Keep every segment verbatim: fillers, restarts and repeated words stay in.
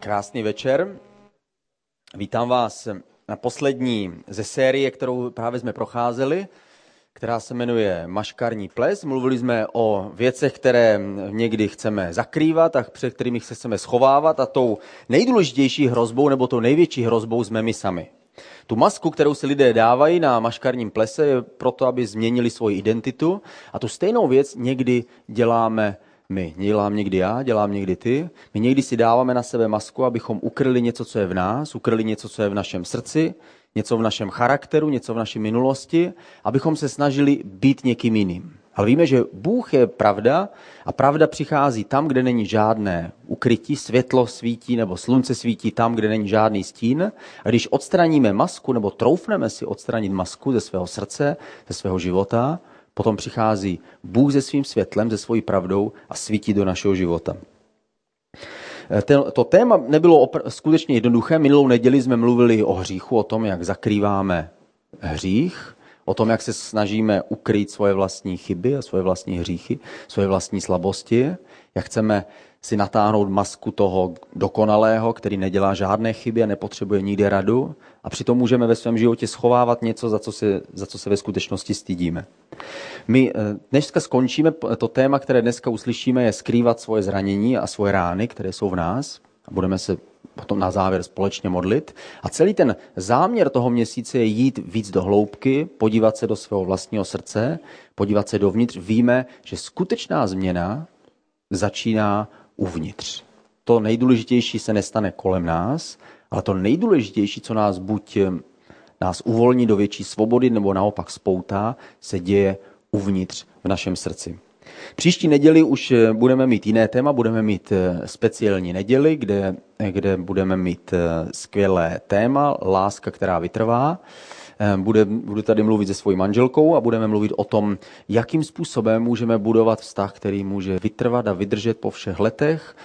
Krásný večer. Vítám vás na poslední ze série, kterou právě jsme procházeli, která se jmenuje Maškarní ples. Mluvili jsme o věcech, které někdy chceme zakrývat a před kterými se chceme schovávat, a tou nejdůležitější hrozbou nebo tou největší hrozbou jsme my sami. Tu masku, kterou si lidé dávají na maškarním plese, je proto, aby změnili svoji identitu, a tu stejnou věc někdy děláme my. Dělám někdy já, dělám někdy ty. My někdy si dáváme na sebe masku, abychom ukryli něco, co je v nás, ukryli něco, co je v našem srdci, něco v našem charakteru, něco v naší minulosti, abychom se snažili být někým jiným. Ale víme, že Bůh je pravda a pravda přichází tam, kde není žádné ukrytí, světlo svítí nebo slunce svítí tam, kde není žádný stín. A když odstraníme masku nebo troufneme si odstranit masku ze svého srdce, ze svého života, potom přichází Bůh se svým světlem, se svojí pravdou a svítí do našeho života. To téma nebylo opr- skutečně jednoduché. Minulou neděli jsme mluvili o hříchu, o tom, jak zakrýváme hřích, o tom, jak se snažíme ukrýt svoje vlastní chyby a svoje vlastní hříchy, svoje vlastní slabosti, jak chceme si natáhnout masku toho dokonalého, který nedělá žádné chyby a nepotřebuje nikde radu, a přitom můžeme ve svém životě schovávat něco, za co se, za co se ve skutečnosti stydíme. My dneska skončíme to téma, které dneska uslyšíme, je skrývat svoje zranění a svoje rány, které jsou v nás, a budeme se potom na závěr společně modlit. A celý ten záměr toho měsíce je jít víc do hloubky, podívat se do svého vlastního srdce, podívat se dovnitř. Víme, že skutečná změna začíná uvnitř. To nejdůležitější se nestane kolem nás, ale to nejdůležitější, co nás buď nás uvolní do větší svobody, nebo naopak spoutá, se děje uvnitř v našem srdci. Příští neděli už budeme mít jiné téma, budeme mít speciální neděli, kde, kde budeme mít skvělé téma, láska, která vytrvá. Bude, budu tady mluvit se svojí manželkou a budeme mluvit o tom, jakým způsobem můžeme budovat vztah, který může vytrvat a vydržet po všech letech.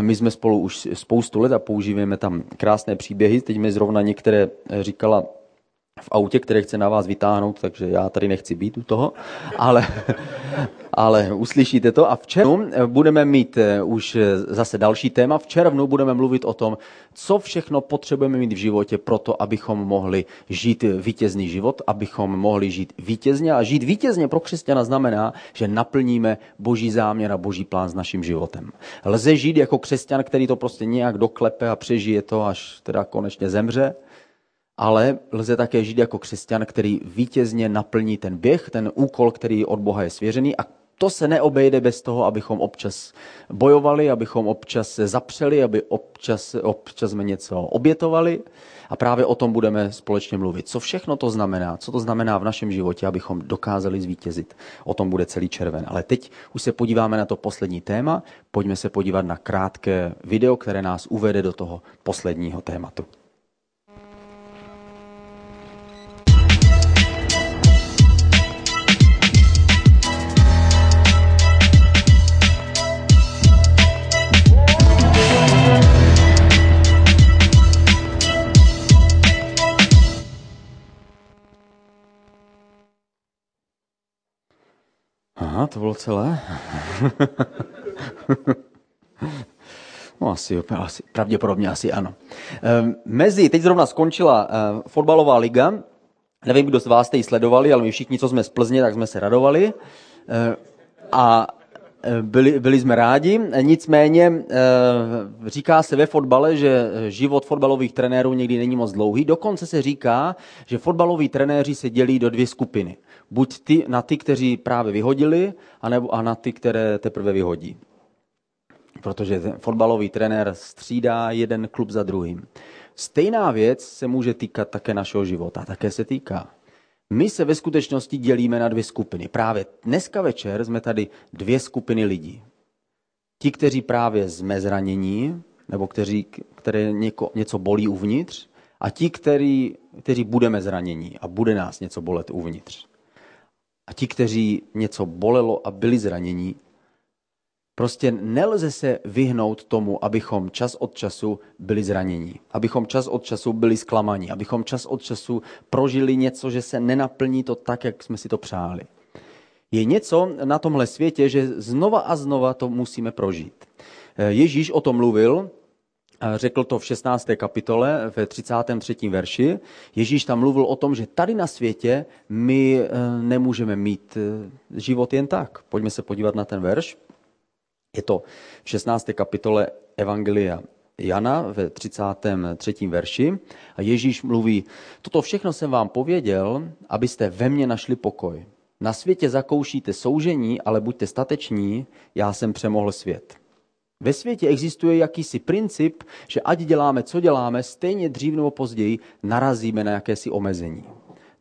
My jsme spolu už spoustu let a používáme tam krásné příběhy. Teď mi zrovna některé říkala v autě, které chce na vás vytáhnout, takže já tady nechci být u toho, ale, ale uslyšíte to. A v červnu budeme mít už zase další téma. V červnu budeme mluvit o tom, co všechno potřebujeme mít v životě proto, abychom mohli žít vítězný život, abychom mohli žít vítězně. A žít vítězně pro křesťana znamená, že naplníme boží záměr a boží plán s naším životem. Lze žít jako křesťan, který to prostě nějak doklepe a přežije to, až teda konečně zemře. Ale lze také žít jako křesťan, který vítězně naplní ten běh, ten úkol, který od Boha je svěřený, a to se neobejde bez toho, abychom občas bojovali, abychom občas se zapřeli, aby občas, občas jsme něco obětovali, a právě o tom budeme společně mluvit. Co všechno to znamená, co to znamená v našem životě, abychom dokázali zvítězit. O tom bude celý červen. Ale teď už se podíváme na to poslední téma. Pojďme se podívat na krátké video, které nás uvede do toho posledního tématu. Aha, to bylo celé. No asi, asi, pravděpodobně asi ano. Mezi, teď zrovna skončila fotbalová liga. Nevím, kdo z vás jste ji sledovali, ale my všichni, co jsme z Plzně, tak jsme se radovali. A byli, byli jsme rádi. Nicméně říká se ve fotbale, že život fotbalových trenérů někdy není moc dlouhý. Dokonce se říká, že fotbaloví trenéři se dělí do dvě skupiny. Buď ty, na ty, kteří právě vyhodili, anebo, a na ty, které teprve vyhodí. Protože fotbalový trenér střídá jeden klub za druhým. Stejná věc se může týkat také našeho života. Také se týká. My se ve skutečnosti dělíme na dvě skupiny. Právě dneska večer jsme tady dvě skupiny lidí. Ti, kteří právě jsme zranění, nebo kteří, které něko, něco bolí uvnitř, a ti, který, kteří budeme zranění a bude nás něco bolet uvnitř. A ti, kteří něco bolelo a byli zranění, prostě nelze se vyhnout tomu, abychom čas od času byli zranění, abychom čas od času byli zklamaní, abychom čas od času prožili něco, že se nenaplní to tak, jak jsme si to přáli. Je něco na tomhle světě, že znova a znova to musíme prožít. Ježíš o tom mluvil, Řekl to v šestnácté kapitole, ve třicátém třetím verši. Ježíš tam mluvil o tom, že tady na světě my nemůžeme mít život jen tak. Pojďme se podívat na ten verš. Je to v šestnácté kapitole Evangelia Jana ve třicátém třetím verši. A Ježíš mluví, toto všechno jsem vám pověděl, abyste ve mně našli pokoj. Na světě zakoušíte soužení, ale buďte stateční, já jsem přemohl svět. Ve světě existuje jakýsi princip, že ať děláme, co děláme, stejně dřív nebo později narazíme na jakési omezení.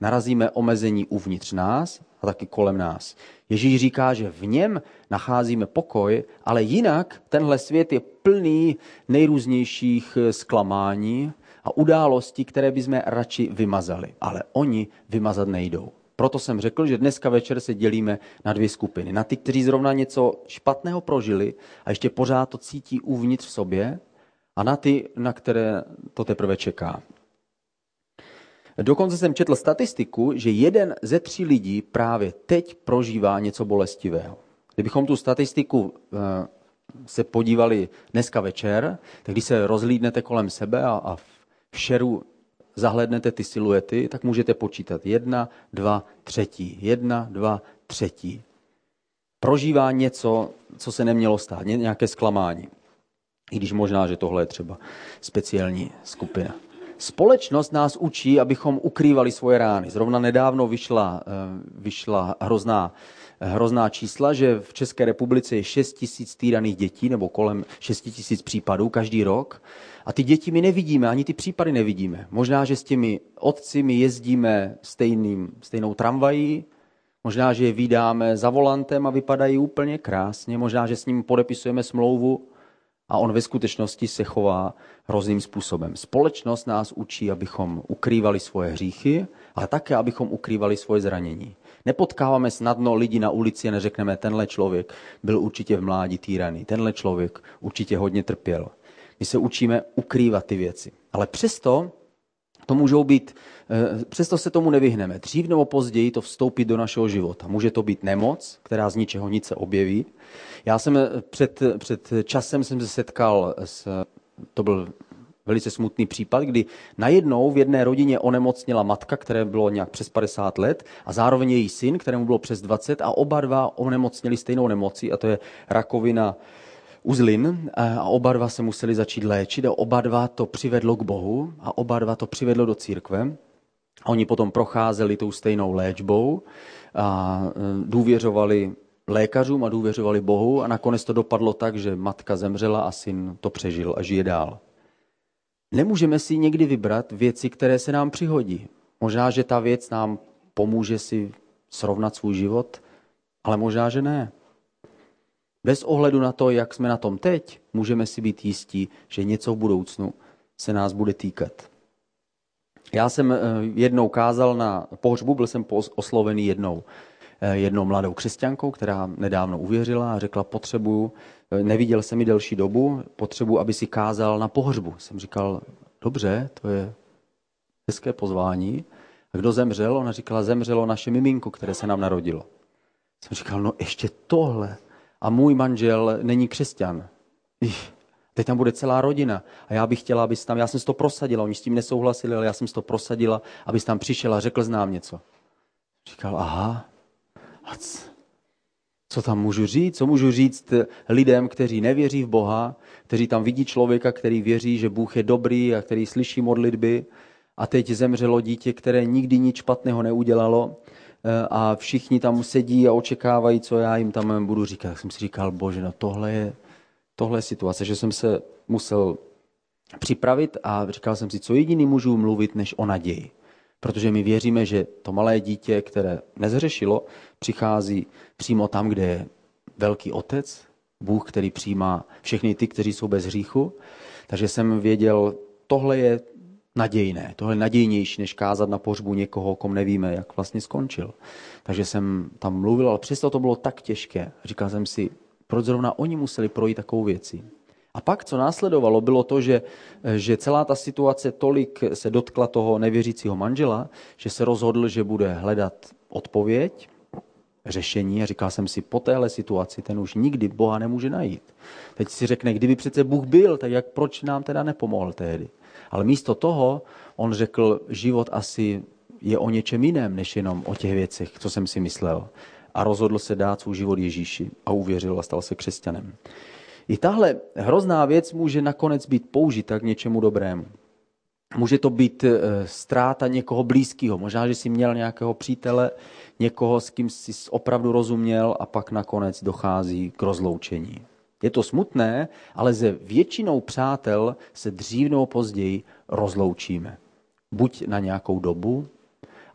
Narazíme omezení uvnitř nás a taky kolem nás. Ježíš říká, že v něm nacházíme pokoj, ale jinak tenhle svět je plný nejrůznějších zklamání a událostí, které bychom radši vymazali. Ale oni vymazat nejdou. Proto jsem řekl, že dneska večer se dělíme na dvě skupiny. Na ty, kteří zrovna něco špatného prožili a ještě pořád to cítí uvnitř v sobě, a na ty, na které to teprve čeká. Dokonce jsem četl statistiku, že jeden ze tří lidí právě teď prožívá něco bolestivého. Kdybychom tu statistiku se podívali dneska večer, tak když se rozhlídnete kolem sebe a, a v šeru zahlednete ty siluety, tak můžete počítat jedna, dva, třetí. Jedna, dva, třetí. Prožívá něco, co se nemělo stát, nějaké zklamání. I když možná, že tohle je třeba speciální skupina. Společnost nás učí, abychom ukrývali svoje rány. Zrovna nedávno vyšla, vyšla hrozná, hrozná čísla, že v České republice je šest tisíc týraných dětí, nebo kolem šest tisíc případů každý rok. A ty děti my nevidíme, ani ty případy nevidíme. Možná, že s těmi otci my jezdíme stejným, stejnou tramvají, možná, že je vídáme za volantem a vypadají úplně krásně, možná, že s ním podepisujeme smlouvu a on ve skutečnosti se chová hrozným způsobem. Společnost nás učí, abychom ukrývali svoje hříchy, ale také, abychom ukrývali svoje zranění. Nepotkáváme snadno lidi na ulici a neřekneme, tenhle člověk byl určitě v mládí týraný, tenhle člověk určitě hodně trpěl. My se učíme ukrývat ty věci. Ale přesto, to můžou být, přesto se tomu nevyhneme. Dřív nebo později to vstoupí do našeho života. Může to být nemoc, která z ničeho nic se objeví. Já jsem před, před časem jsem se setkal, s, to byl velice smutný případ, kdy najednou v jedné rodině onemocněla matka, které bylo nějak přes padesát let, a zároveň její syn, kterému bylo přes dvacet, a oba dva onemocněli stejnou nemocí, a to je rakovina uzlin, a oba dva se museli začít léčit a oba dva to přivedlo k Bohu a oba dva to přivedlo do církve. A oni potom procházeli tou stejnou léčbou a důvěřovali lékařům a důvěřovali Bohu a nakonec to dopadlo tak, že matka zemřela a syn to přežil a žije dál. Nemůžeme si někdy vybrat věci, které se nám přihodí. Možná, že ta věc nám pomůže si srovnat svůj život, ale možná, že ne. Bez ohledu na to, jak jsme na tom teď, můžeme si být jistí, že něco v budoucnu se nás bude týkat. Já jsem jednou kázal na pohřbu, byl jsem oslovený jednou, jednou mladou křesťankou, která nedávno uvěřila a řekla, potřebuju, neviděl jsem ji delší dobu, potřebuju, aby si kázal na pohřbu. Jsem říkal, dobře, to je hezké pozvání. A kdo zemřel? Ona říkala, zemřelo naše miminko, které se nám narodilo. Jsem říkal, no ještě tohle. A můj manžel není křesťan. Teď tam bude celá rodina. A já bych chtěla, abys tam, já jsem si to prosadila, oni s tím nesouhlasili, ale já jsem si to prosadila, abys tam přišel a řekl znám něco. Říkal, aha, co tam můžu říct? Co můžu říct lidem, kteří nevěří v Boha, kteří tam vidí člověka, který věří, že Bůh je dobrý a který slyší modlitby, a teď zemřelo dítě, které nikdy nic špatného neudělalo, a všichni tam sedí a očekávají, co já jim tam budu říkat. Tak jsem si říkal, bože, no tohle je, tohle je situace, že jsem se musel připravit a říkal jsem si, co jediný můžu mluvit, než o naději. Protože my věříme, že to malé dítě, které nezřešilo, přichází přímo tam, kde je velký otec, Bůh, který přijímá všechny ty, kteří jsou bez hříchu. Takže jsem věděl, tohle je nadějné, tohle je nadějnější, než kázat na pohřbu někoho, o kom nevíme, jak vlastně skončil. Takže jsem tam mluvil, ale přesto to bylo tak těžké. Říkal jsem si, proč zrovna oni museli projít takovou věcí. A pak, co následovalo, bylo to, že, že celá ta situace tolik se dotkla toho nevěřícího manžela, že se rozhodl, že bude hledat odpověď řešení a říkal jsem si, po téhle situaci ten už nikdy Boha nemůže najít. Teď si řekne, kdyby přece Bůh byl, tak jak, proč nám teda nepomohl tehdy? Ale místo toho on řekl, život asi je o něčem jiném, než jenom o těch věcech, co jsem si myslel. A rozhodl se dát svůj život Ježíši a uvěřil a stal se křesťanem. I tahle hrozná věc může nakonec být použita k něčemu dobrému. Může to být ztráta někoho blízkého. Možná, že jsi měl nějakého přítele, někoho, s kým jsi opravdu rozuměl a pak nakonec dochází k rozloučení. Je to smutné, ale ze většinou přátel se dřív nebo později rozloučíme. Buď na nějakou dobu,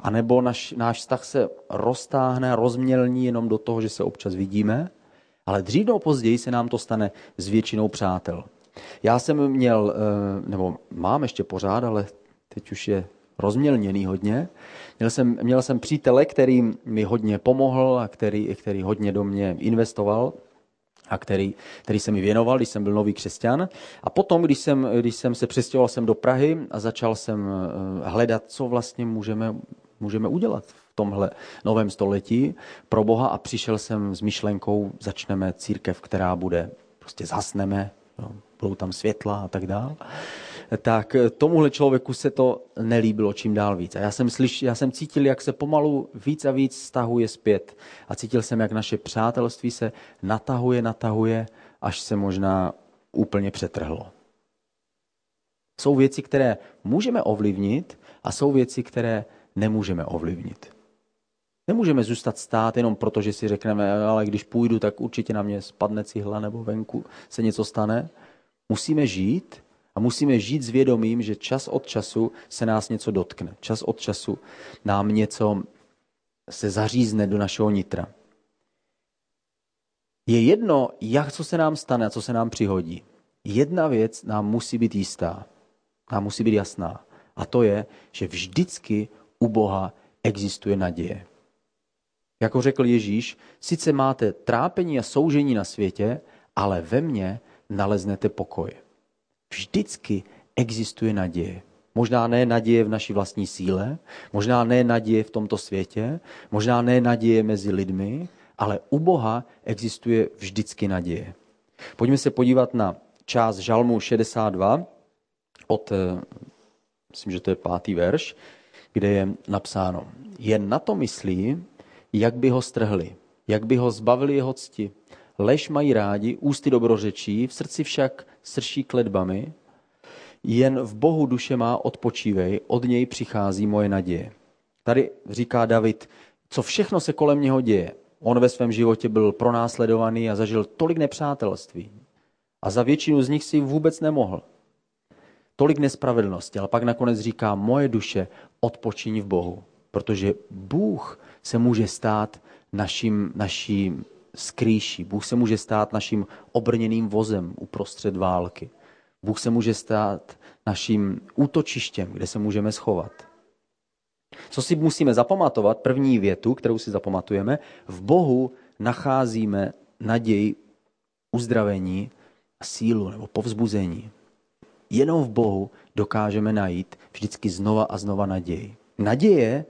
anebo naš, náš vztah se roztáhne, rozmělní jenom do toho, že se občas vidíme, ale dřív nebo později se nám to stane s většinou přátel. Já jsem měl, nebo mám ještě pořád, ale teď už je rozmělněný hodně. Měl jsem, měl jsem přítele, který mi hodně pomohl a který, který hodně do mě investoval a který, který se mi věnoval, když jsem byl nový křesťan. A potom, když jsem, když jsem se přestěhoval sem do Prahy a začal jsem hledat, co vlastně můžeme, můžeme udělat v tomhle novém století pro Boha, a přišel jsem s myšlenkou, začneme církev, která bude, prostě zhasneme, no, budou tam světla a tak dál, tak tomuhle člověku se to nelíbilo čím dál víc. A já jsem, slyš, já jsem cítil, jak se pomalu víc a víc stahuje zpět. A cítil jsem, jak naše přátelství se natahuje, natahuje, až se možná úplně přetrhlo. Jsou věci, které můžeme ovlivnit, a jsou věci, které nemůžeme ovlivnit. Nemůžeme zůstat stát jenom proto, že si řekneme, ale když půjdu, tak určitě na mě spadne cihla nebo venku se něco stane. Musíme žít a musíme žít s vědomím, že čas od času se nás něco dotkne. Čas od času nám něco se zařízne do našeho nitra. Je jedno, jak co se nám stane a co se nám přihodí. Jedna věc nám musí být jistá, nám musí být jasná. A to je, že vždycky u Boha existuje naděje. Jako řekl Ježíš, sice máte trápení a soužení na světě, ale ve mně naleznete pokoj. Vždycky existuje naděje. Možná ne naděje v naší vlastní síle, možná ne naděje v tomto světě, možná ne naděje mezi lidmi, ale u Boha existuje vždycky naděje. Pojďme se podívat na část Žalmu šedesát dva, od, myslím, že to je pátý verš, kde je napsáno, jen na to myslí, jak by ho strhli, jak by ho zbavili jeho cti. Lež mají rádi, ústy dobrořečí, v srdci však srší kletbami. Jen v Bohu duše má odpočívej, od něj přichází moje naděje. Tady říká David, co všechno se kolem něho děje. On ve svém životě byl pronásledovaný a zažil tolik nepřátelství. A za většinu z nich si vůbec nemohl. Tolik nespravedlnosti, ale pak nakonec říká, moje duše odpočiň v Bohu. Protože Bůh se může stát naším, naším skrýší. Bůh se může stát naším obrněným vozem uprostřed války. Bůh se může stát naším útočištěm, kde se můžeme schovat. Co si musíme zapamatovat? První větu, kterou si zapamatujeme. V Bohu nacházíme naději, uzdravení, sílu nebo povzbuzení. Jenom v Bohu dokážeme najít vždycky znova a znova naději. Naděje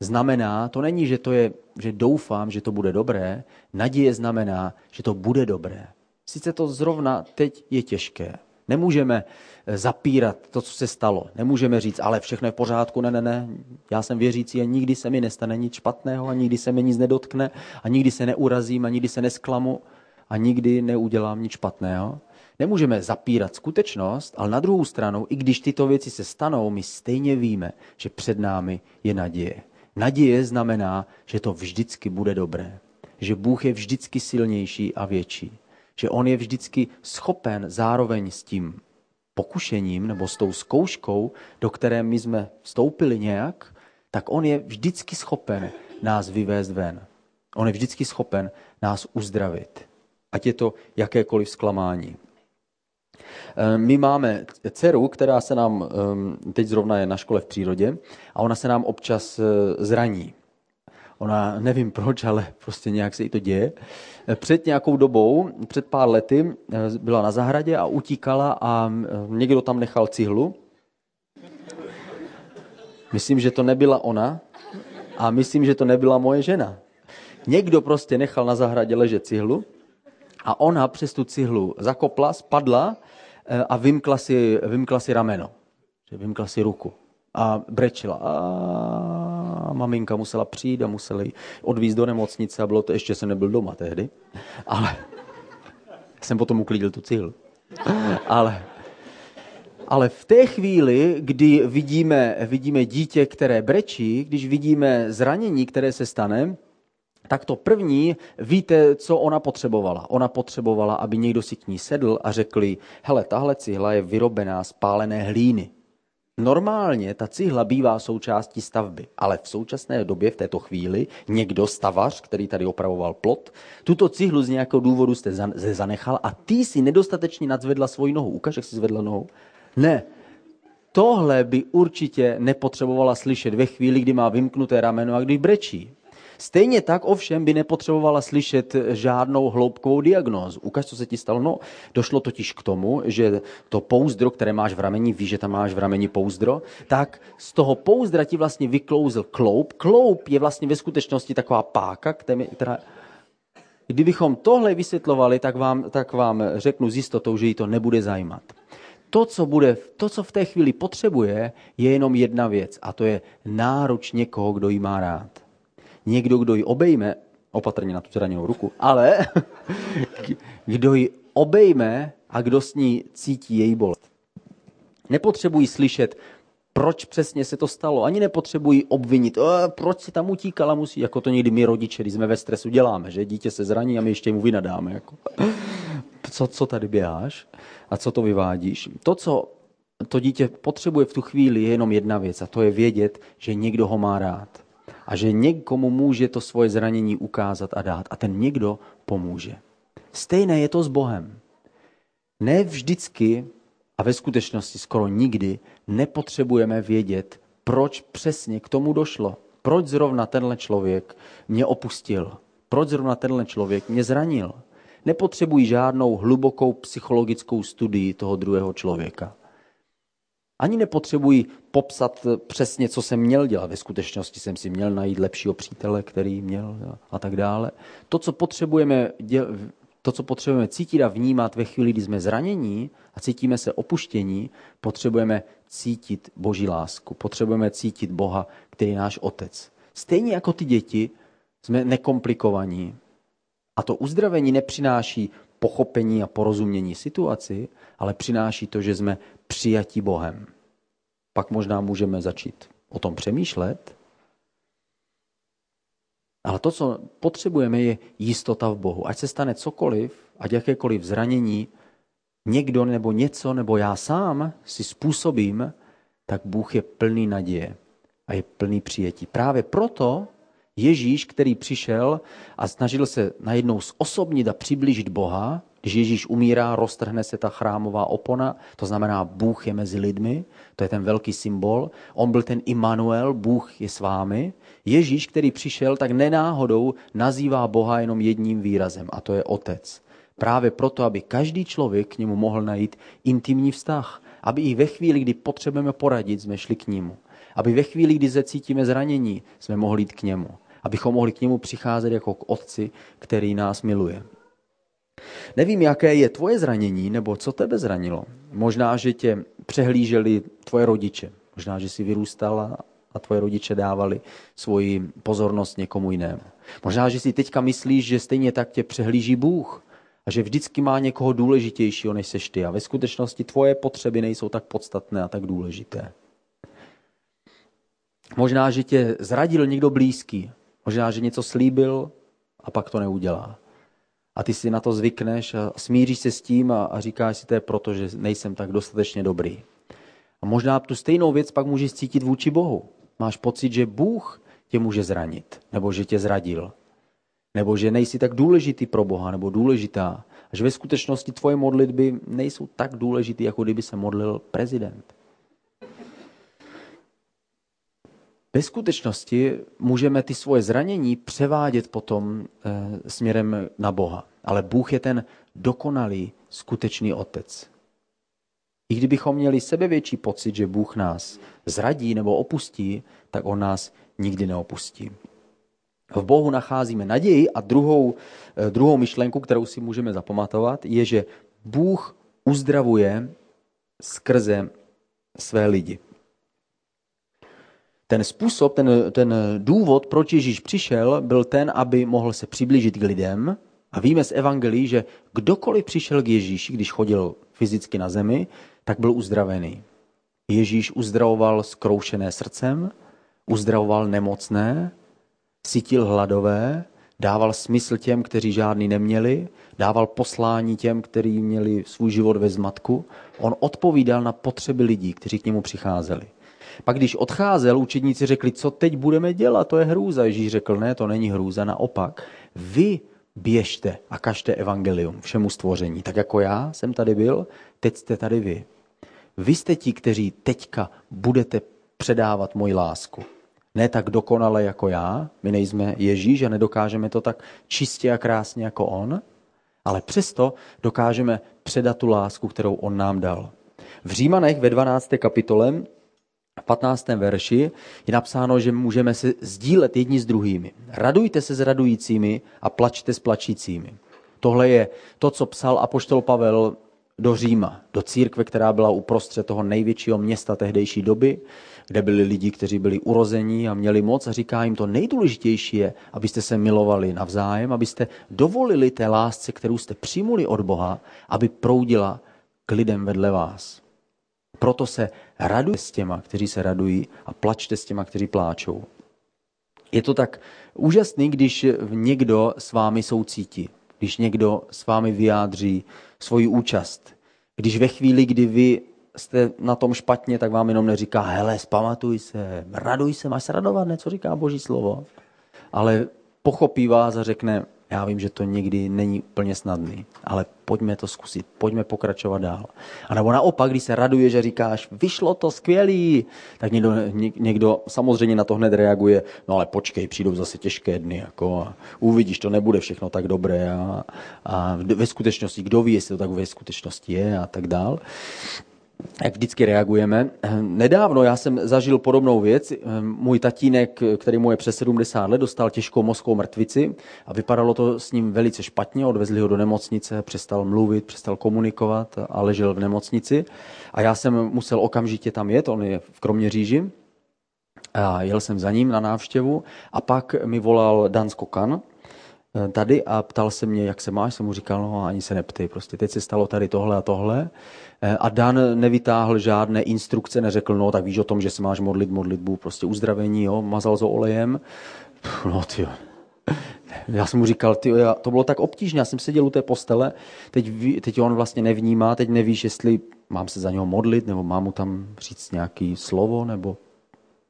znamená, to není, že to je, že doufám, že to bude dobré. Naděje znamená, že to bude dobré. Sice to zrovna teď je těžké. Nemůžeme zapírat to, co se stalo. Nemůžeme říct, ale všechno je v pořádku, ne, ne, ne. Já jsem věřící a nikdy se mi nestane nic špatného a nikdy se mi nic nedotkne a nikdy se neurazím a nikdy se nesklamu a nikdy neudělám nic špatného. Nemůžeme zapírat skutečnost, ale na druhou stranu, i když tyto věci se stanou, my stejně víme, že před námi je naděje. Naděje znamená, že to vždycky bude dobré. Že Bůh je vždycky silnější a větší. Že on je vždycky schopen zároveň s tím pokušením nebo s tou zkouškou, do které my jsme vstoupili nějak, tak on je vždycky schopen nás vyvést ven. On je vždycky schopen nás uzdravit. Ať je to jakékoliv zklamání. My máme dceru, která se nám, teď zrovna je na škole v přírodě, a ona se nám občas zraní. Ona, nevím proč, ale prostě nějak se jí to děje. Před nějakou dobou, před pár lety, byla na zahradě a utíkala a někdo tam nechal cihlu. Myslím, že to nebyla ona a myslím, že to nebyla moje žena. Někdo prostě nechal na zahradě ležet cihlu a ona přes tu cihlu zakopla, spadla a vymkla si, vymkla si rameno, vymkla si ruku a brečila. A maminka musela přijít a musela ji odvízt do nemocnice a bylo to, ještě jsem nebyl doma tehdy, ale jsem potom uklidil tu cihlu. Ale... Ale v té chvíli, kdy vidíme, vidíme dítě, které brečí, když vidíme zranění, které se stane, tak to první, víte, co ona potřebovala. Ona potřebovala, aby někdo si k ní sedl a řekl jí, hele, tahle cihla je vyrobená z pálené hlíny. Normálně ta cihla bývá součástí stavby, ale v současné době, v této chvíli, někdo, stavař, který tady opravoval plot, tuto cihlu z nějakého důvodu jste zanechal a ty si nedostatečně nadzvedla svoji nohu. Ukaž, jak si zvedla nohu. Ne, tohle by určitě nepotřebovala slyšet ve chvíli, kdy má vymknuté rameno a když brečí. Stejně tak ovšem by nepotřebovala slyšet žádnou hloubkovou diagnózu. Ukaž, co se ti stalo. No, došlo totiž k tomu, že to pouzdro, které máš v rameni, víš, že tam máš v rameni pouzdro, tak z toho pouzdra ti vlastně vyklouzl kloup. Kloup je vlastně ve skutečnosti taková páka, která... Kdybychom tohle vysvětlovali, tak vám, tak vám řeknu s jistotou, že jí to nebude zajímat. To co, bude, to, co v té chvíli potřebuje, je jenom jedna věc a to je náruč někoho, kdo ji má rád. Někdo, kdo ji obejme, opatrně na tu zraněnou ruku, ale kdo ji obejme a kdo s ní cítí její bolest. Nepotřebují slyšet, proč přesně se to stalo, ani nepotřebují obvinit, proč si tam utíkala, musí, jako to někdy my rodiče, když jsme ve stresu děláme, že dítě se zraní a my ještě mu vynadáme, jako... Co, co tady běháš a co to vyvádíš. To, co to dítě potřebuje v tu chvíli, je jenom jedna věc a to je vědět, že někdo ho má rád a že někomu může to svoje zranění ukázat a dát a ten někdo pomůže. Stejné je to s Bohem. Ne vždycky a ve skutečnosti skoro nikdy nepotřebujeme vědět, proč přesně k tomu došlo. Proč zrovna tenhle člověk mě opustil? Proč zrovna tenhle člověk mě zranil? Nepotřebují žádnou hlubokou psychologickou studii toho druhého člověka. Ani nepotřebují popsat přesně, co jsem měl dělat. Ve skutečnosti jsem si měl najít lepšího přítele, který měl a tak dále. To, co potřebujeme, děl... to, co potřebujeme cítit a vnímat ve chvíli, kdy jsme zranění a cítíme se opuštění, potřebujeme cítit Boží lásku. Potřebujeme cítit Boha, který je náš Otec. Stejně jako ty děti jsme nekomplikovaní. A to uzdravení nepřináší pochopení a porozumění situaci, ale přináší to, že jsme přijati Bohem. Pak možná můžeme začít o tom přemýšlet. Ale to, co potřebujeme, je jistota v Bohu. Ať se stane cokoliv, ať jakékoliv zranění, někdo nebo něco, nebo já sám si způsobím, tak Bůh je plný naděje a je plný přijetí. Právě proto Ježíš, který přišel a snažil se najednou zosobnit a přiblížit Boha, když Ježíš umírá, roztrhne se ta chrámová opona, to znamená, Bůh je mezi lidmi, to je ten velký symbol. On byl ten Immanuel, Bůh je s vámi. Ježíš, který přišel, tak nenáhodou nazývá Boha jenom jedním výrazem, a to je Otec. Právě proto, aby každý člověk k němu mohl najít intimní vztah, aby i ve chvíli, kdy potřebujeme poradit, jsme šli k němu. Aby ve chvíli, kdy se cítíme zranění, jsme mohli jít k němu. Abychom mohli k němu přicházet jako k Otci, který nás miluje. Nevím, jaké je tvoje zranění, nebo co tebe zranilo. Možná, že tě přehlíželi tvoje rodiče. Možná, že jsi vyrůstala a tvoje rodiče dávali svoji pozornost někomu jinému. Možná, že si teďka myslíš, že stejně tak tě přehlíží Bůh a že vždycky má někoho důležitějšího, než seš ty. A ve skutečnosti tvoje potřeby nejsou tak podstatné a tak důležité. Možná, že tě zradil někdo blízký. Možná, že něco slíbil a pak to neudělá. A ty si na to zvykneš a smíříš se s tím a, a říkáš si, to je proto, že nejsem tak dostatečně dobrý. A možná tu stejnou věc pak můžeš cítit vůči Bohu. Máš pocit, že Bůh tě může zranit, nebo že tě zradil, nebo že nejsi tak důležitý pro Boha, nebo důležitá, a že ve skutečnosti tvoje modlitby nejsou tak důležitý, jako kdyby se modlil prezident. Ve skutečnosti můžeme ty svoje zranění převádět potom e, směrem na Boha. Ale Bůh je ten dokonalý, skutečný Otec. I kdybychom měli sebevětší pocit, že Bůh nás zradí nebo opustí, tak on nás nikdy neopustí. v Bohu nacházíme naději a druhou, druhou myšlenku, kterou si můžeme zapamatovat, je, že Bůh uzdravuje skrze své lidi. Ten způsob, ten, ten důvod, proč Ježíš přišel, byl ten, aby mohl se přiblížit k lidem. A víme z evangelií, že kdokoliv přišel k Ježíši, když chodil fyzicky na zemi, tak byl uzdravený. Ježíš uzdravoval zkroušené srdcem, uzdravoval nemocné, sytil hladové, dával smysl těm, kteří žádný neměli, dával poslání těm, kteří měli svůj život ve zmatku. On odpovídal na potřeby lidí, kteří k němu přicházeli. Pak když odcházel, učedníci řekli, co teď budeme dělat, to je hrůza. Ježíš řekl, ne, to není hrůza, naopak. Vy běžte a kažte evangelium všemu stvoření. Tak jako já jsem tady byl, teď jste tady vy. Vy jste ti, kteří teďka budete předávat moji lásku. Ne tak dokonale jako já, my nejsme Ježíš a nedokážeme to tak čistě a krásně jako on, ale přesto dokážeme předat tu lásku, kterou on nám dal. V Římanech ve dvanácté kapitole v patnáctém verši je napsáno, že můžeme se sdílet jedni s druhými. Radujte se s radujícími a plačte s plačícími. Tohle je to, co psal apoštol Pavel do Říma, do církve, která byla uprostřed toho největšího města tehdejší doby, kde byli lidi, kteří byli urození a měli moc a říká jim, to nejdůležitější je, abyste se milovali navzájem, abyste dovolili té lásce, kterou jste přijmuli od Boha, aby proudila k lidem vedle vás. Proto se radujte s těma, kteří se radují a plačte s těma, kteří pláčou. Je to tak úžasný, když někdo s vámi soucítí, když někdo s vámi vyjádří svoji účast, když ve chvíli, kdy vy jste na tom špatně, tak vám jenom neříká, hele, zpamatuj se, raduj se, máš se radovat, ne, co říká Boží slovo. Ale pochopí vás a řekne, já vím, že to někdy není úplně snadný, ale pojďme to zkusit, pojďme pokračovat dál. A nebo naopak, když se raduje, že říkáš, vyšlo to skvělý, tak někdo, někdo samozřejmě na to hned reaguje, no ale počkej, přijdou zase těžké dny, jako a uvidíš, to nebude všechno tak dobré a, a ve skutečnosti, kdo ví, jestli to tak ve skutečnosti je a tak dál. Jak vždycky reagujeme. Nedávno já jsem zažil podobnou věc. Můj tatínek, který mu je přes sedmdesát let, dostal těžkou mozkovou mrtvici a vypadalo to s ním velice špatně. Odvezli ho do nemocnice, přestal mluvit, přestal komunikovat a ležel v nemocnici. A já jsem musel okamžitě tam jet, on je v Kroměříži. A jel jsem za ním na návštěvu a pak mi volal Dan Skokan tady a ptal se mě, jak se máš, jsem mu říkal, no ani se neptej, prostě teď se stalo tady tohle a tohle. A Dan nevytáhl žádné instrukce, neřekl, no tak víš o tom, že se máš modlit modlitbu, prostě uzdravení, jo, mazal so olejem. No tyjo. Já jsem mu říkal, tyjo, já, to bylo tak obtížné, já jsem seděl u té postele, teď, teď on vlastně nevnímá, teď nevíš, jestli mám se za něho modlit, nebo mám mu tam říct nějaký slovo, nebo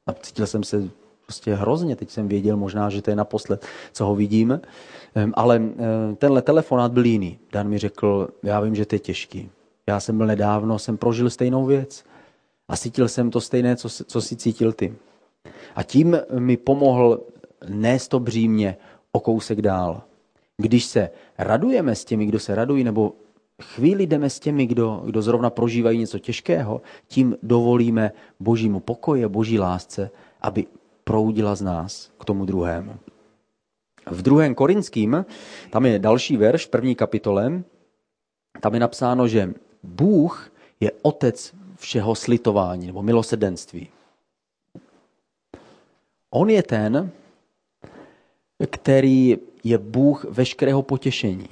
a cítil jsem se prostě hrozně, teď jsem věděl možná, že to je naposled, co ho vidím, ale tenhle telefonát byl jiný. Dan mi řekl, já vím, že to je těžký. Já jsem byl nedávno, jsem prožil stejnou věc a cítil jsem to stejné, co, co si cítil ty. A tím mi pomohl nést to břímě o kousek dál. Když se radujeme s těmi, kdo se radují, nebo chvíli jdeme s těmi, kdo, kdo zrovna prožívají něco těžkého, tím dovolíme Božímu pokoji a Boží lásce, aby proudila z nás k tomu druhému. V druhém Korinským, tam je další verš v první kapitole, tam je napsáno, že Bůh je otec všeho slitování nebo milosrdenství. On je ten, který je Bůh veškerého potěšení.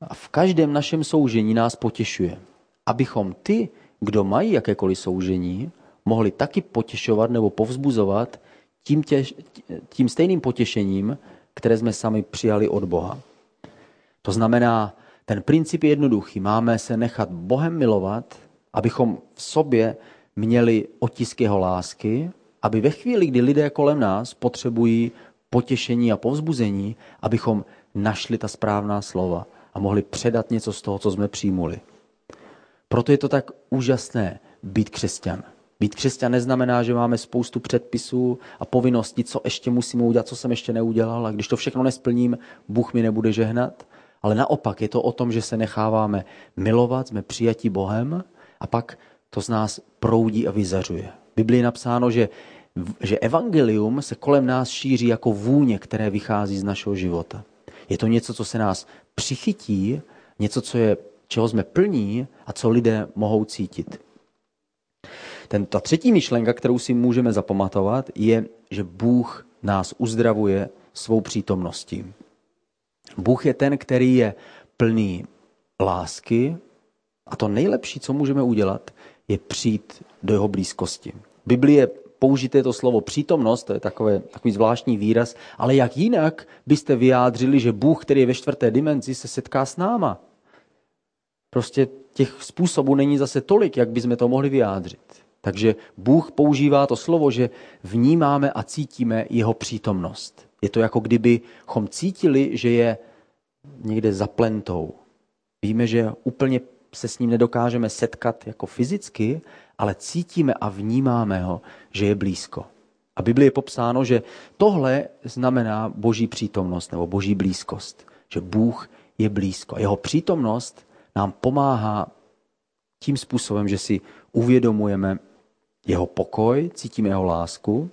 A v každém našem soužení nás potěšuje. Abychom ty, kdo mají jakékoliv soužení, mohli taky potěšovat nebo povzbuzovat tím, těž, tím stejným potěšením, které jsme sami přijali od Boha. To znamená, ten princip je jednoduchý. Máme se nechat Bohem milovat, abychom v sobě měli otisk jeho lásky, aby ve chvíli, kdy lidé kolem nás potřebují potěšení a povzbuzení, abychom našli ta správná slova a mohli předat něco z toho, co jsme přijmuli. Proto je to tak úžasné být křesťan. Být křesťan neznamená, že máme spoustu předpisů a povinností, co ještě musíme udělat, co jsem ještě neudělal. A když to všechno nesplním, Bůh mi nebude žehnat. Ale naopak je to o tom, že se necháváme milovat, jsme přijatí Bohem a pak to z nás proudí a vyzařuje. V Biblii je napsáno, že že evangelium se kolem nás šíří jako vůně, které vychází z našeho života. Je to něco, co se nás přichytí, něco, co je, čeho jsme plní a co lidé mohou cítit. Ten, ta třetí myšlenka, kterou si můžeme zapamatovat, je, že Bůh nás uzdravuje svou přítomností. Bůh je ten, který je plný lásky a to nejlepší, co můžeme udělat, je přijít do jeho blízkosti. Biblie použité to slovo přítomnost, to je takové, takový zvláštní výraz, ale jak jinak byste vyjádřili, že Bůh, který je ve čtvrté dimenzi, se setká s náma. Prostě těch způsobů není zase tolik, jak bychom to mohli vyjádřit. Takže Bůh používá to slovo, že vnímáme a cítíme jeho přítomnost. Je to jako kdybychom cítili, že je někde za plentou. Víme, že úplně se s ním nedokážeme setkat jako fyzicky, ale cítíme a vnímáme ho, že je blízko. A Biblii je popsáno, že tohle znamená boží přítomnost nebo boží blízkost. Že Bůh je blízko. Jeho přítomnost nám pomáhá tím způsobem, že si uvědomujeme jeho pokoj, cítíme jeho lásku.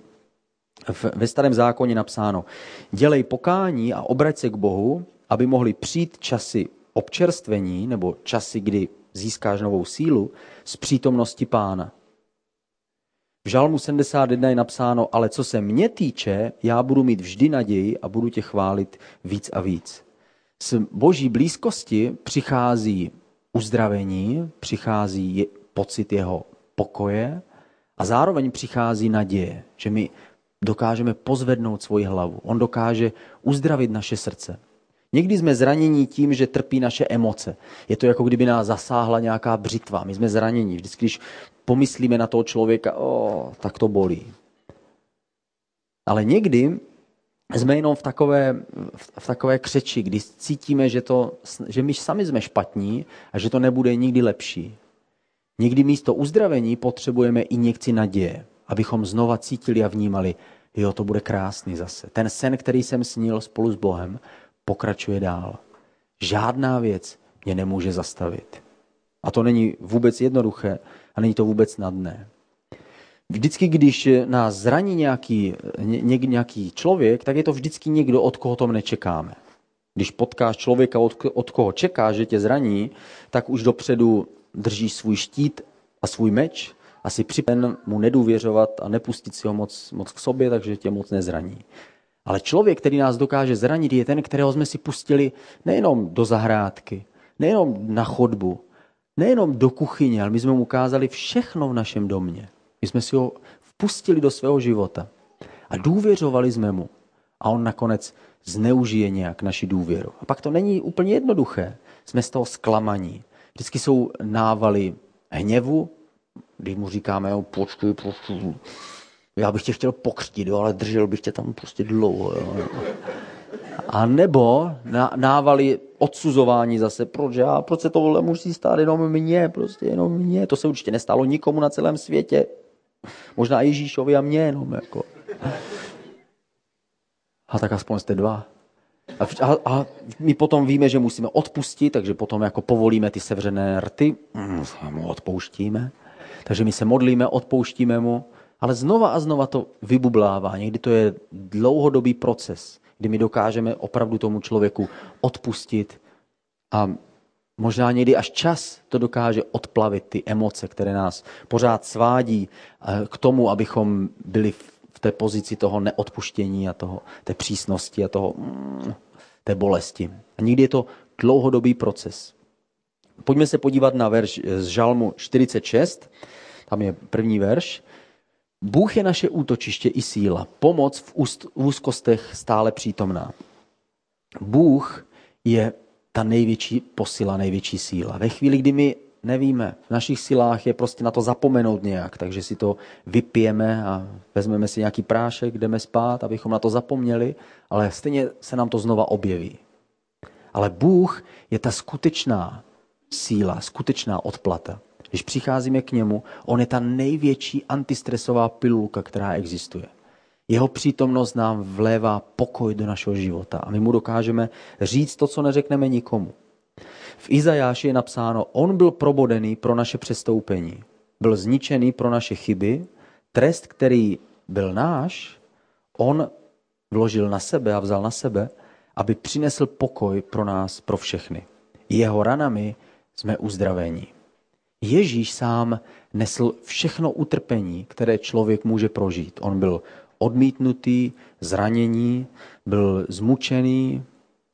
Ve Starém zákoně napsáno, dělej pokání a obrať se k Bohu, aby mohli přijít časy občerstvení nebo časy, kdy získáš novou sílu, z přítomnosti Pána. V Žalmu sedmdesát jedna je napsáno, ale co se mě týče, já budu mít vždy naději a budu tě chválit víc a víc. Z boží blízkosti přichází uzdravení, přichází je, pocit jeho pokoje a zároveň přichází naděje, že my dokážeme pozvednout svoji hlavu. On dokáže uzdravit naše srdce. Někdy jsme zranění tím, že trpí naše emoce. Je to jako kdyby nás zasáhla nějaká břitva. My jsme zranění. Vždycky, když pomyslíme na toho člověka, o, tak to bolí. Ale někdy jsme jenom v takové, v takové křeči, kdy cítíme, že, to, že my sami jsme špatní a že to nebude nikdy lepší. Někdy místo uzdravení potřebujeme i injekci naděje, abychom znova cítili a vnímali, jo, to bude krásný zase. Ten sen, který jsem snil spolu s Bohem, pokračuje dál. Žádná věc mě nemůže zastavit. A to není vůbec jednoduché a není to vůbec snadné. Vždycky, když nás zraní nějaký, ně, nějaký člověk, tak je to vždycky někdo, od koho to nečekáme. Když potkáš člověka, od, od koho čekáš, že tě zraní, tak už dopředu držíš svůj štít a svůj meč a si připraven mu nedůvěřovat a nepustit si ho moc, moc k sobě, takže tě moc nezraní. Ale člověk, který nás dokáže zranit, je ten, kterého jsme si pustili nejenom do zahrádky, nejenom na chodbu, nejenom do kuchyně, ale my jsme mu ukázali všechno v našem domě. My jsme si ho vpustili do svého života a důvěřovali jsme mu. A on nakonec zneužije nějak naši důvěru. A pak to není úplně jednoduché. Jsme z toho zklamaní. Vždycky jsou návaly hněvu, když mu říkáme, jo, počkej, počkej. Já bych tě chtěl pokřtit, jo, ale držel bych tě tam prostě dlouho. Jo. A nebo návaly odsuzování zase, proč já, proč se tohle musí stát jenom mně, prostě jenom mně. To se určitě nestalo nikomu na celém světě. Možná Ježíšovi a mně jenom. Jako. A tak aspoň jste dva. A, a, a my potom víme, že musíme odpustit, takže potom jako povolíme ty sevřené rty, mu odpouštíme. Takže my se modlíme, odpouštíme mu. Ale znova a znova to vybublává. Někdy to je dlouhodobý proces, kdy my dokážeme opravdu tomu člověku odpustit a možná někdy až čas to dokáže odplavit ty emoce, které nás pořád svádí k tomu, abychom byli v té pozici toho neodpuštění a toho, té přísnosti a toho, té bolesti. A někdy je to dlouhodobý proces. Pojďme se podívat na verš z Žalmu čtyřicet šest, tam je první verš. Bůh je naše útočiště i síla, pomoc v, úst, v úzkostech stále přítomná. Bůh je ta největší posila, největší síla. Ve chvíli, kdy my nevíme, v našich silách je prostě na to zapomenout nějak, takže si to vypijeme a vezmeme si nějaký prášek, jdeme spát, abychom na to zapomněli, ale stejně se nám to znova objeví. Ale Bůh je ta skutečná síla, skutečná odplata. Když přicházíme k němu, on je ta největší antistresová pilulka, která existuje. Jeho přítomnost nám vlévá pokoj do našeho života a my mu dokážeme říct to, co neřekneme nikomu. V Izajáši je napsáno, on byl probodený pro naše přestoupení, byl zničený pro naše chyby, trest, který byl náš, on vložil na sebe a vzal na sebe, aby přinesl pokoj pro nás, pro všechny. Jeho ranami jsme uzdraveni. Ježíš sám nesl všechno utrpení, které člověk může prožít. On byl odmítnutý, zraněný, byl zmučený,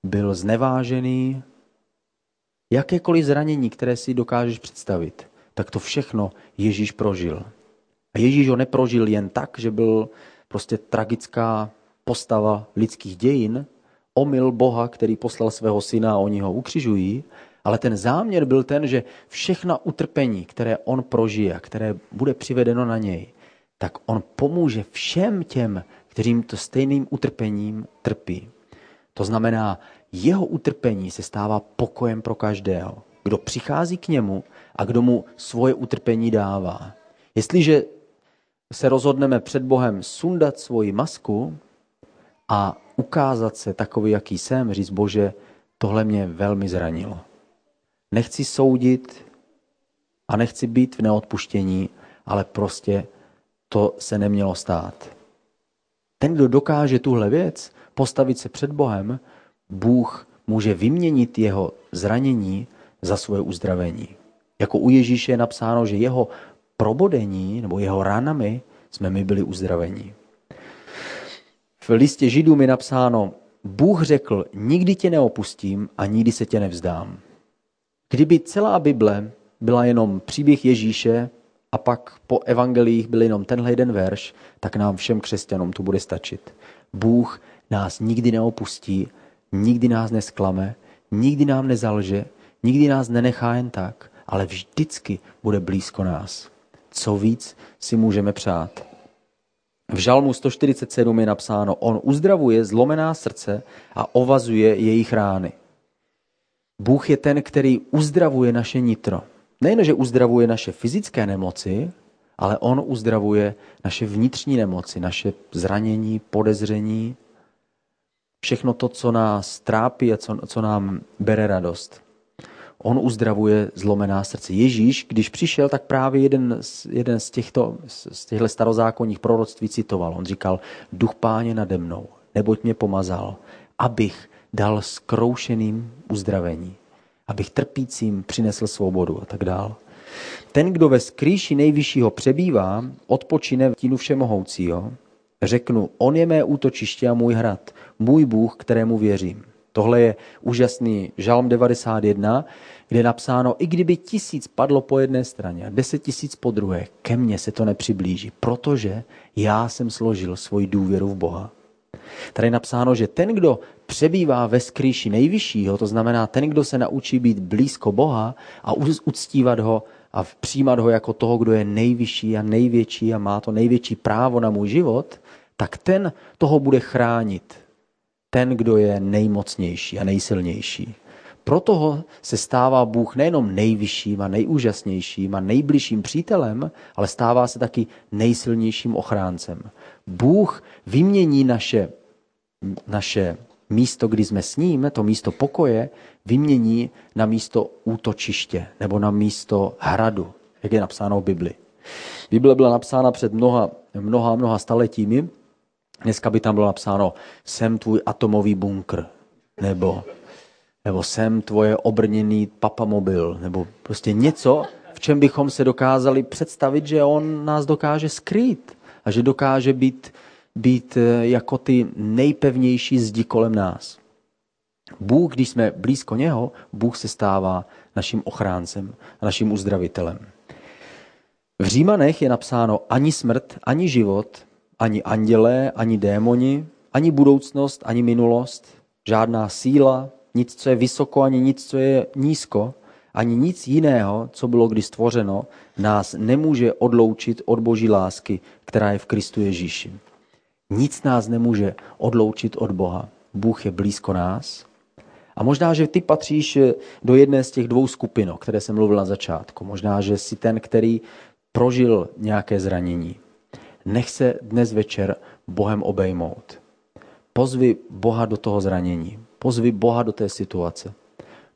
byl znevážený. Jakékoliv zranění, které si dokážeš představit, tak to všechno Ježíš prožil. A Ježíš ho neprožil jen tak, že byl prostě tragická postava lidských dějin, omyl Boha, který poslal svého syna a oni ho ukřižují, ale ten záměr byl ten, že všechna utrpení, které on prožije a které bude přivedeno na něj, tak on pomůže všem těm, kterým to stejným utrpením trpí. To znamená, jeho utrpení se stává pokojem pro každého, kdo přichází k němu a kdo mu svoje utrpení dává. Jestliže se rozhodneme před Bohem sundat svoji masku a ukázat se takový, jaký jsem, říct, Bože, tohle mě velmi zranilo. Nechci soudit a nechci být v neodpuštění, ale prostě to se nemělo stát. Ten, kdo dokáže tuhle věc, postavit se před Bohem, Bůh může vyměnit jeho zranění za svoje uzdravení. Jako u Ježíše je napsáno, že jeho probodení nebo jeho ranami jsme my byli uzdraveni. V listě Židům je napsáno, Bůh řekl, nikdy tě neopustím a nikdy se tě nevzdám. Kdyby celá Bible byla jenom příběh Ježíše a pak po evangeliích byl jenom tenhle jeden verš, tak nám všem křesťanům to bude stačit. Bůh nás nikdy neopustí, nikdy nás nesklame, nikdy nám nezalže, nikdy nás nenechá jen tak, ale vždycky bude blízko nás. Co víc si můžeme přát. V Žalmu sto čtyřicet sedm je napsáno, on uzdravuje zlomená srdce a ovazuje jejich rány. Bůh je ten, který uzdravuje naše nitro. Nejen, že uzdravuje naše fyzické nemoci, ale on uzdravuje naše vnitřní nemoci, naše zranění, podezření, všechno to, co nás trápí a co, co nám bere radost. On uzdravuje zlomená srdce. Ježíš, když přišel, tak právě jeden z, jeden z těchto z těchto starozákonních proroctví citoval. On říkal, duch Páně nade mnou, neboť mě pomazal, abych dal zkroušeným uzdravení, abych trpícím přinesl svobodu a tak dál. Ten, kdo ve skrýši nejvyššího přebývá, odpočine v tínu všemohoucího, řeknu, on je mé útočiště a můj hrad, můj Bůh, kterému věřím. Tohle je úžasný Žalm devadesát jedna, kde je napsáno, i kdyby tisíc padlo po jedné straně a deset tisíc po druhé, ke mně se to nepřiblíží, protože já jsem složil svoji důvěru v Boha. Tady je napsáno, že ten, kdo přebývá ve skrýši nejvyššího, to znamená ten, kdo se naučí být blízko Boha a uctívat ho a přijímat ho jako toho, kdo je nejvyšší a největší a má to největší právo na můj život, tak ten toho bude chránit. Ten, kdo je nejmocnější a nejsilnější. Proto se stává Bůh nejenom nejvyšším a nejúžasnějším a nejbližším přítelem, ale stává se taky nejsilnějším ochráncem. Bůh vymění naše, naše místo, kdy jsme s ním, to místo pokoje, vymění na místo útočiště nebo na místo hradu, jak je napsáno v Bibli. Bible byla napsána před mnoha, mnoha, mnoha staletími. Dneska by tam bylo napsáno, jsem tvůj atomový bunkr, nebo, nebo jsem tvoje obrněný papamobil, nebo prostě něco, v čem bychom se dokázali představit, že on nás dokáže skrýt a že dokáže být, být jako ty nejpevnější zdi kolem nás. Bůh, když jsme blízko něho, Bůh se stává naším ochráncem a naším uzdravitelem. V Římanech je napsáno ani smrt, ani život, ani andělé, ani démoni, ani budoucnost, ani minulost, žádná síla, nic, co je vysoko, ani nic, co je nízko, ani nic jiného, co bylo kdy stvořeno, nás nemůže odloučit od Boží lásky, která je v Kristu Ježíši. Nic nás nemůže odloučit od Boha. Bůh je blízko nás. A možná, že ty patříš do jedné z těch dvou skupin, o které jsem mluvil na začátku. Možná, že jsi ten, který prožil nějaké zranění. Nech se dnes večer Bohem obejmout. Pozvi Boha do toho zranění. Pozvi Boha do té situace.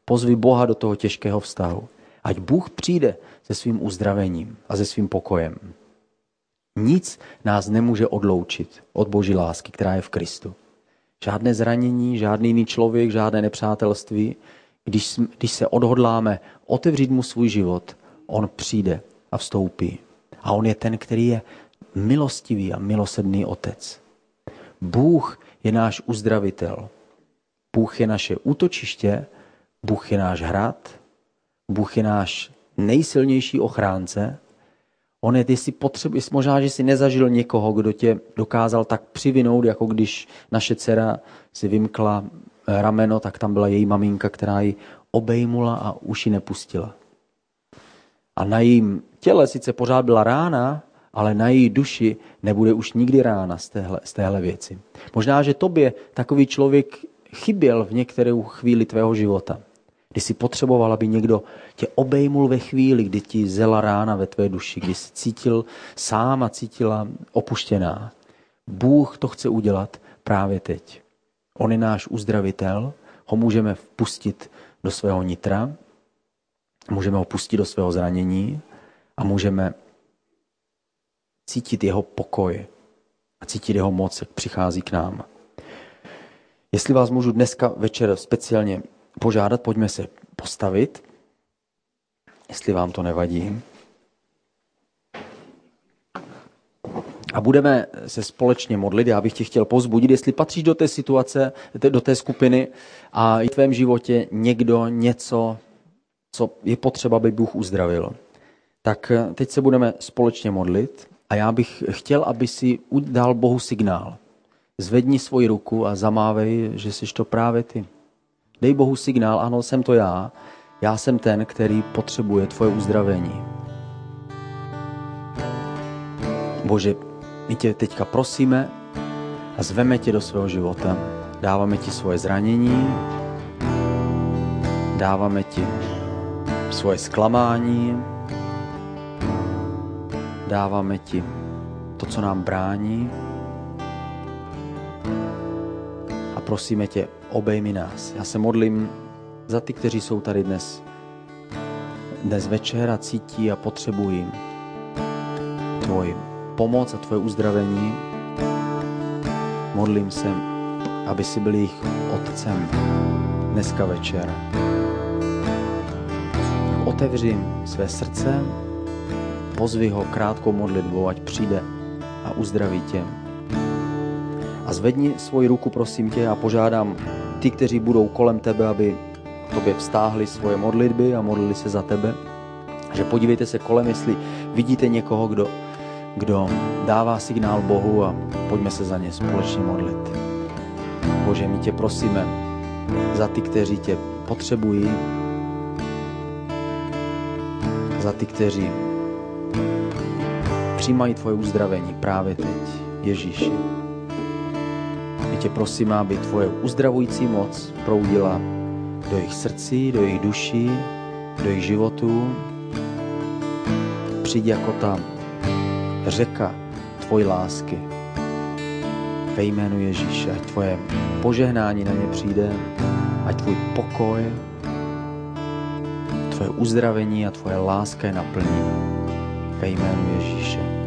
Pozvi Boha do toho těžkého vztahu. Ať Bůh přijde se svým uzdravením a se svým pokojem. Nic nás nemůže odloučit od Boží lásky, která je v Kristu. Žádné zranění, žádný jiný člověk, žádné nepřátelství. Když, když se odhodláme otevřít mu svůj život, on přijde a vstoupí. A on je ten, který je milostivý a milosrdný otec. Bůh je náš uzdravitel. Bůh je naše útočiště, Bůh je náš hrad, Bůh je náš nejsilnější ochránce. On je, jestli potřebuje, jestli možná, že jsi nezažil někoho, kdo tě dokázal tak přivinout, jako když naše dcera si vymkla rameno, tak tam byla její maminka, která ji obejmula a už ji nepustila. A na jejím těle sice pořád byla rána, ale na její duši nebude už nikdy rána z téhle, z téhle věci. Možná, že tobě takový člověk chyběl v některou chvíli tvého života, kdy jsi potřeboval, aby někdo tě obejmul ve chvíli, kdy ti zela rána ve tvé duši, kdy jsi cítil sám a cítila opuštěná. Bůh to chce udělat právě teď. On je náš uzdravitel, ho můžeme vpustit do svého nitra, můžeme ho pustit do svého zranění a můžeme cítit jeho pokoj a cítit jeho moc, jak přichází k nám. Jestli vás můžu dneska večer speciálně požádat, pojďme se postavit, jestli vám to nevadí. A budeme se společně modlit. Já bych tě chtěl povzbudit, jestli patříš do té situace, do té skupiny a i v tvém životě někdo, něco, co je potřeba, aby Bůh uzdravil. Tak teď se budeme společně modlit a já bych chtěl, aby si dal Bohu signál. Zvedni svoji ruku a zamávej, že jsi to právě ty. Dej Bohu signál, ano, jsem to já. Já jsem ten, který potřebuje tvoje uzdravení. Bože, my tě teďka prosíme a zveme tě do svého života. Dáváme ti svoje zranění, dáváme ti svoje zklamání, dáváme ti to, co nám brání a prosíme tě, obejmi nás. Já se modlím za ty, kteří jsou tady dnes, dnes večer a cítí a potřebují tvoji pomoc a tvoje uzdravení. Modlím se, aby si byl jejich otcem dneska večer. Otevři své srdce, pozvi ho krátkou modlitbou, ať přijde a uzdraví tě. A zvedni svoji ruku, prosím tě, a požádám ty, kteří budou kolem tebe, aby tobě vztáhli svoje modlitby a modlili se za tebe. Že podívejte se kolem, jestli vidíte někoho, kdo, kdo dává signál Bohu a pojďme se za ně společně modlit. Bože, my tě prosíme za ty, kteří tě potřebují, za ty, kteří přijímají tvoje uzdravení právě teď, Ježíši. My tě prosíme, aby tvoje uzdravující moc proudila do jejich srdcí, do jejich duší, do jejich životů. Přijď jako ta řeka tvojí lásky. Ve jménu Ježíše, ať tvoje požehnání na ně přijde, ať tvůj pokoj, tvoje uzdravení a tvoje láska je naplní. Ve jménu Ježíše.